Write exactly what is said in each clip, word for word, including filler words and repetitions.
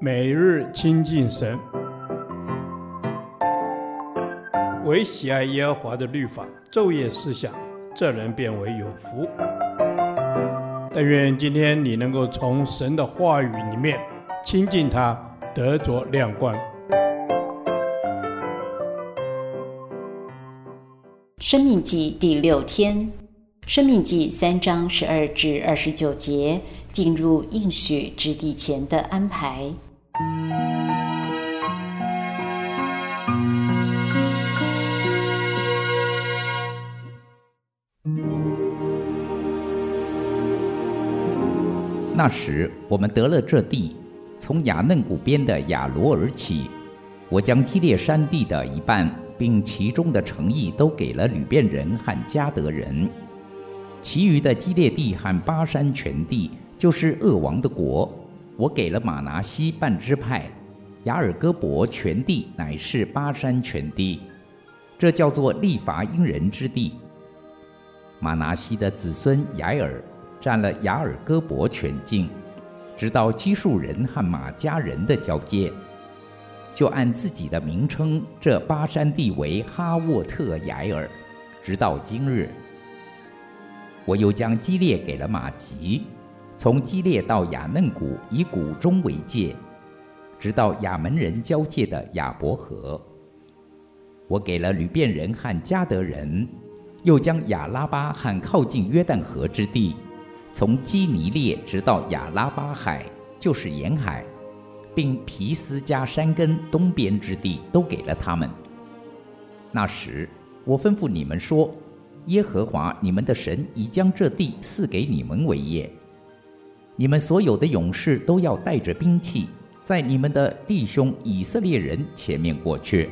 每日亲近神，唯喜爱耶和华的律法，昼夜思想，这人变为有福。但愿今天你能够从神的话语里面亲近他，得着亮光。申命记第六天，申命记三章十二至二十九节，进入应许之地前的安排。那时我们得了这地，从雅嫩谷边的亚罗尔起，我将基列山地的一半，并其中的城邑都给了吕遍人和迦得人，其余的基列地和巴山全地，就是噩王的国，我给了马拿西半支派，雅尔戈伯全地乃是巴山全地，这叫做利乏因人之地。马拿西的子孙雅尔占了雅尔戈伯全境，直到基述人和马加人的交界，就按自己的名称这巴山地为哈沃特雅尔，直到今日。我又将基列给了马吉，从基列到雅嫩谷，以谷中为界，直到亚门人交界的雅伯河。我给了吕遍人和迦得人，又将雅拉巴和靠近约旦河之地，从基尼列直到雅拉巴海，就是沿海，并皮斯加山根东边之地都给了他们。那时我吩咐你们说，耶和华你们的神已将这地赐给你们为业，你们所有的勇士都要带着兵器，在你们的弟兄以色列人前面过去。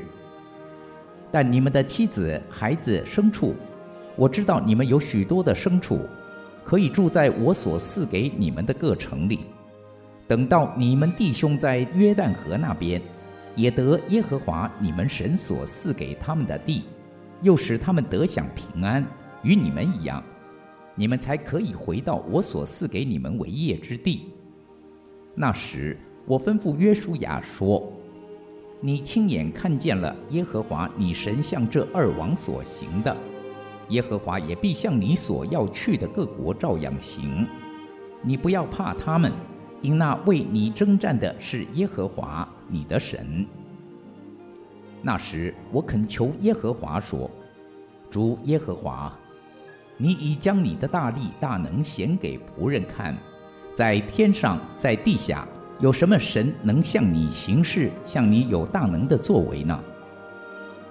但你们的妻子、孩子、牲畜，我知道你们有许多的牲畜，可以住在我所赐给你们的各城里。等到你们弟兄在约旦河那边，也得耶和华你们神所赐给他们的地，又使他们得享平安，与你们一样，你们才可以回到我所赐给你们为业之地。那时我吩咐约书亚说，你亲眼看见了耶和华你神向这二王所行的，耶和华也必向你所要去的各国照样行。你不要怕他们，因那为你征战的是耶和华你的神。那时我恳求耶和华说，主耶和华，你已将你的大力大能显给仆人看，在天上在地下，有什么神能向你行事，向你有大能的作为呢？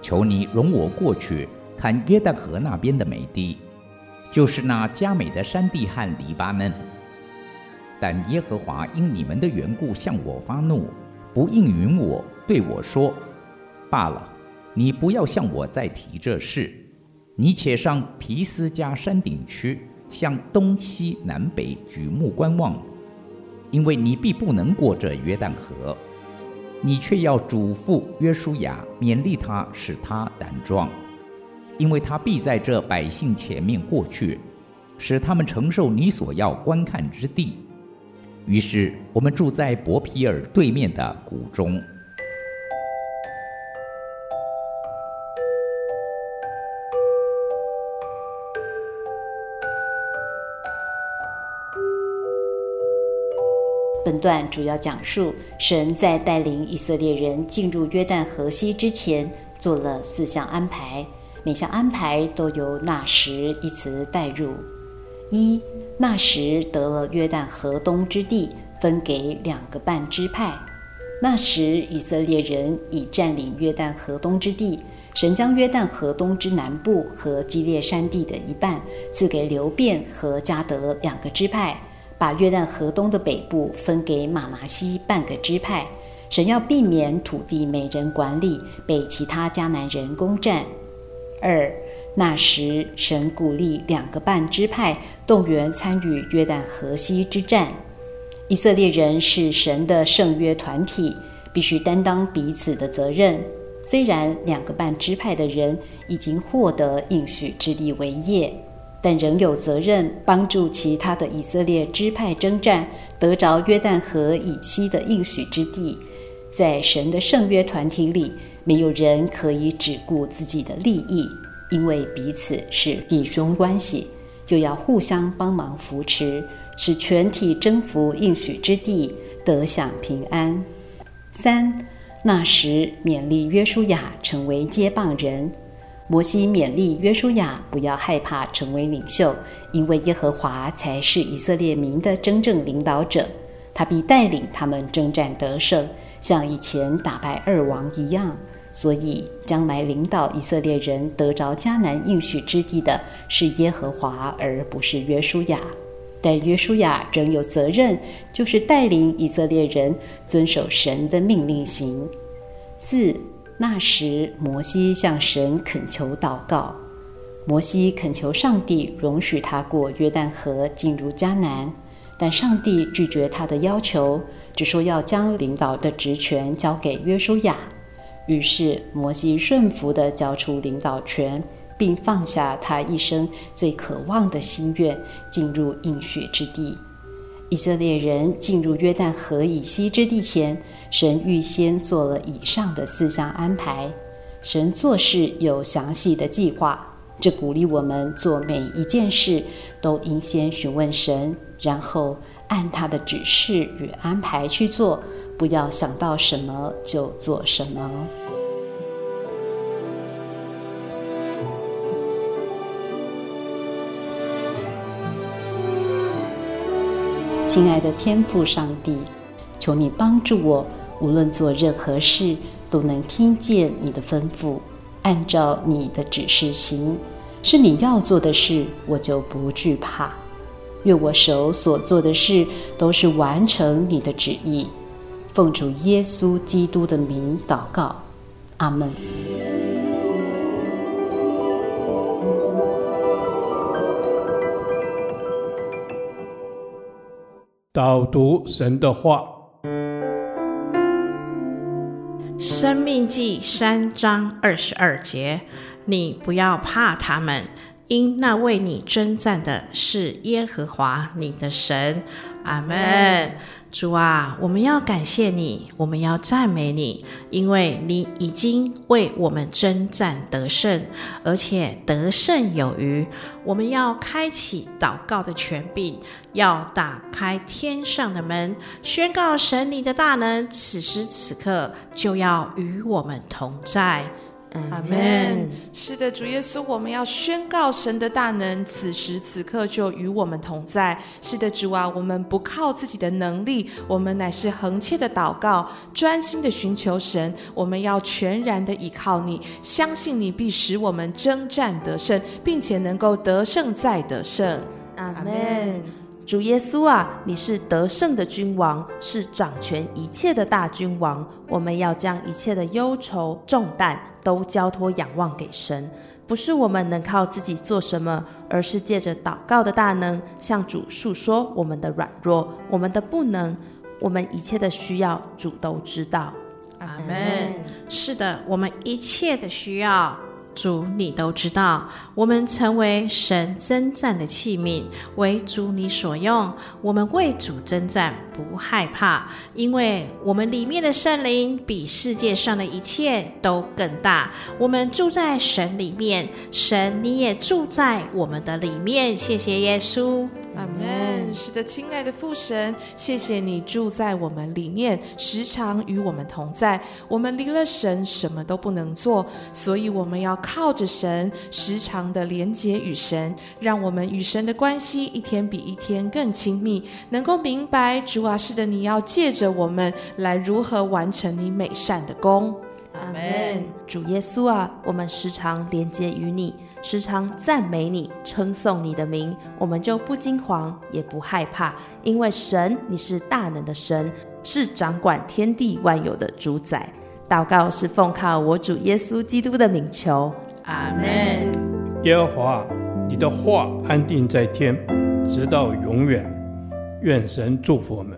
求你容我过去看约旦河那边的美地，就是那佳美的山地和黎巴嫩。但耶和华因你们的缘故向我发怒，不应允我，对我说，罢了，你不要向我再提这事，你且上皮斯加山顶区，向东西南北举目观望，因为你必不能过这约旦河。你却要嘱咐约书亚，勉励他，使他胆壮，因为他必在这百姓前面过去，使他们承受你所要观看之地。于是我们住在伯皮尔对面的谷中。本段主要讲述神在带领以色列人进入约旦河西之前做了四项安排，每项安排都由那时一词带入。一，那时得了约旦河东之地，分给两个半支派。那时以色列人已占领约旦河东之地，神将约旦河东之南部和基列山地的一半赐给流便和迦得两个支派，把约旦河东的北部分给马拿西半个支派，神要避免土地没人管理，被其他迦南人攻占。二，那时神鼓励两个半支派动员参与约旦河西之战。以色列人是神的圣约团体，必须担当彼此的责任。虽然两个半支派的人已经获得应许之地为业，但仍有责任帮助其他的以色列支派征战，得着约旦河以西的应许之地。在神的圣约团体里，没有人可以只顾自己的利益，因为彼此是弟兄关系，就要互相帮忙扶持，使全体征服应许之地，得享平安。三，那时勉励约书亚成为接棒人。摩西勉励约书亚不要害怕成为领袖，因为耶和华才是以色列民的真正领导者，他必带领他们征战得胜，像以前打败二王一样。所以将来领导以色列人得着迦南应许之地的是耶和华，而不是约书亚。但约书亚仍有责任，就是带领以色列人遵守神的命令行。四，那时摩西向神恳求祷告。摩西恳求上帝容许他过约旦河进入迦南，但上帝拒绝他的要求，只说要将领导的职权交给约书亚。于是摩西顺服地交出领导权，并放下他一生最渴望的心愿，进入应许之地。以色列人进入约旦河以西之地前，神预先做了以上的四项安排。神做事有详细的计划，这鼓励我们做每一件事都应先询问神，然后按他的指示与安排去做，不要想到什么就做什么。亲爱的天父上帝，求你帮助我，无论做任何事都能听见你的吩咐，按照你的指示行。是你要做的事，我就不惧怕。愿我手所做的事都是完成你的旨意。奉主耶稣基督的名祷告，阿们。导读神的话，申命记三章二十二节，你不要怕他们，因那为你征战的是耶和华你的神。阿们。主啊，我们要感谢你，我们要赞美你，因为你已经为我们征战得胜，而且得胜有余。我们要开启祷告的权柄，要打开天上的门，宣告神你的大能，此时此刻就要与我们同在。阿们。是的，主耶稣，我们要宣告神的大能，此时此刻就与我们同在。是的，主啊，我们不靠自己的能力，我们乃是恒切的祷告，专心的寻求神。我们要全然的倚靠你，相信你必使我们征战得胜，并且能够得胜再得胜。阿们。主耶稣啊，你是得胜的君王，是掌权一切的大君王。我们要将一切的忧愁重担都交托仰望给神，不是我们能靠自己做什么，而是借着祷告的大能，向主述说我们的软弱，我们的不能，我们一切的需要，主都知道。阿们。是的，我们一切的需要主你都知道，我们成为神征战的器皿，为主你所用。我们为主征战不害怕，因为我们里面的圣灵比世界上的一切都更大。我们住在神里面，神你也住在我们的里面。谢谢耶稣。阿们。是的，亲爱的父神，谢谢你住在我们里面，时常与我们同在。我们离了神什么都不能做，所以我们要靠着神，时常的连结与神，让我们与神的关系一天比一天更亲密，能够明白主啊，是的，你要借着我们来如何完成你美善的工。阿们。主耶稣啊，我们时常连结于你，时常赞美你，称颂你的名，我们就不惊慌也不害怕，因为神你是大能的神，是掌管天地万有的主宰。祷告是奉靠我主耶稣基督的名求。阿们。耶和华，你的话安定在天，直到永远。愿神祝福我们。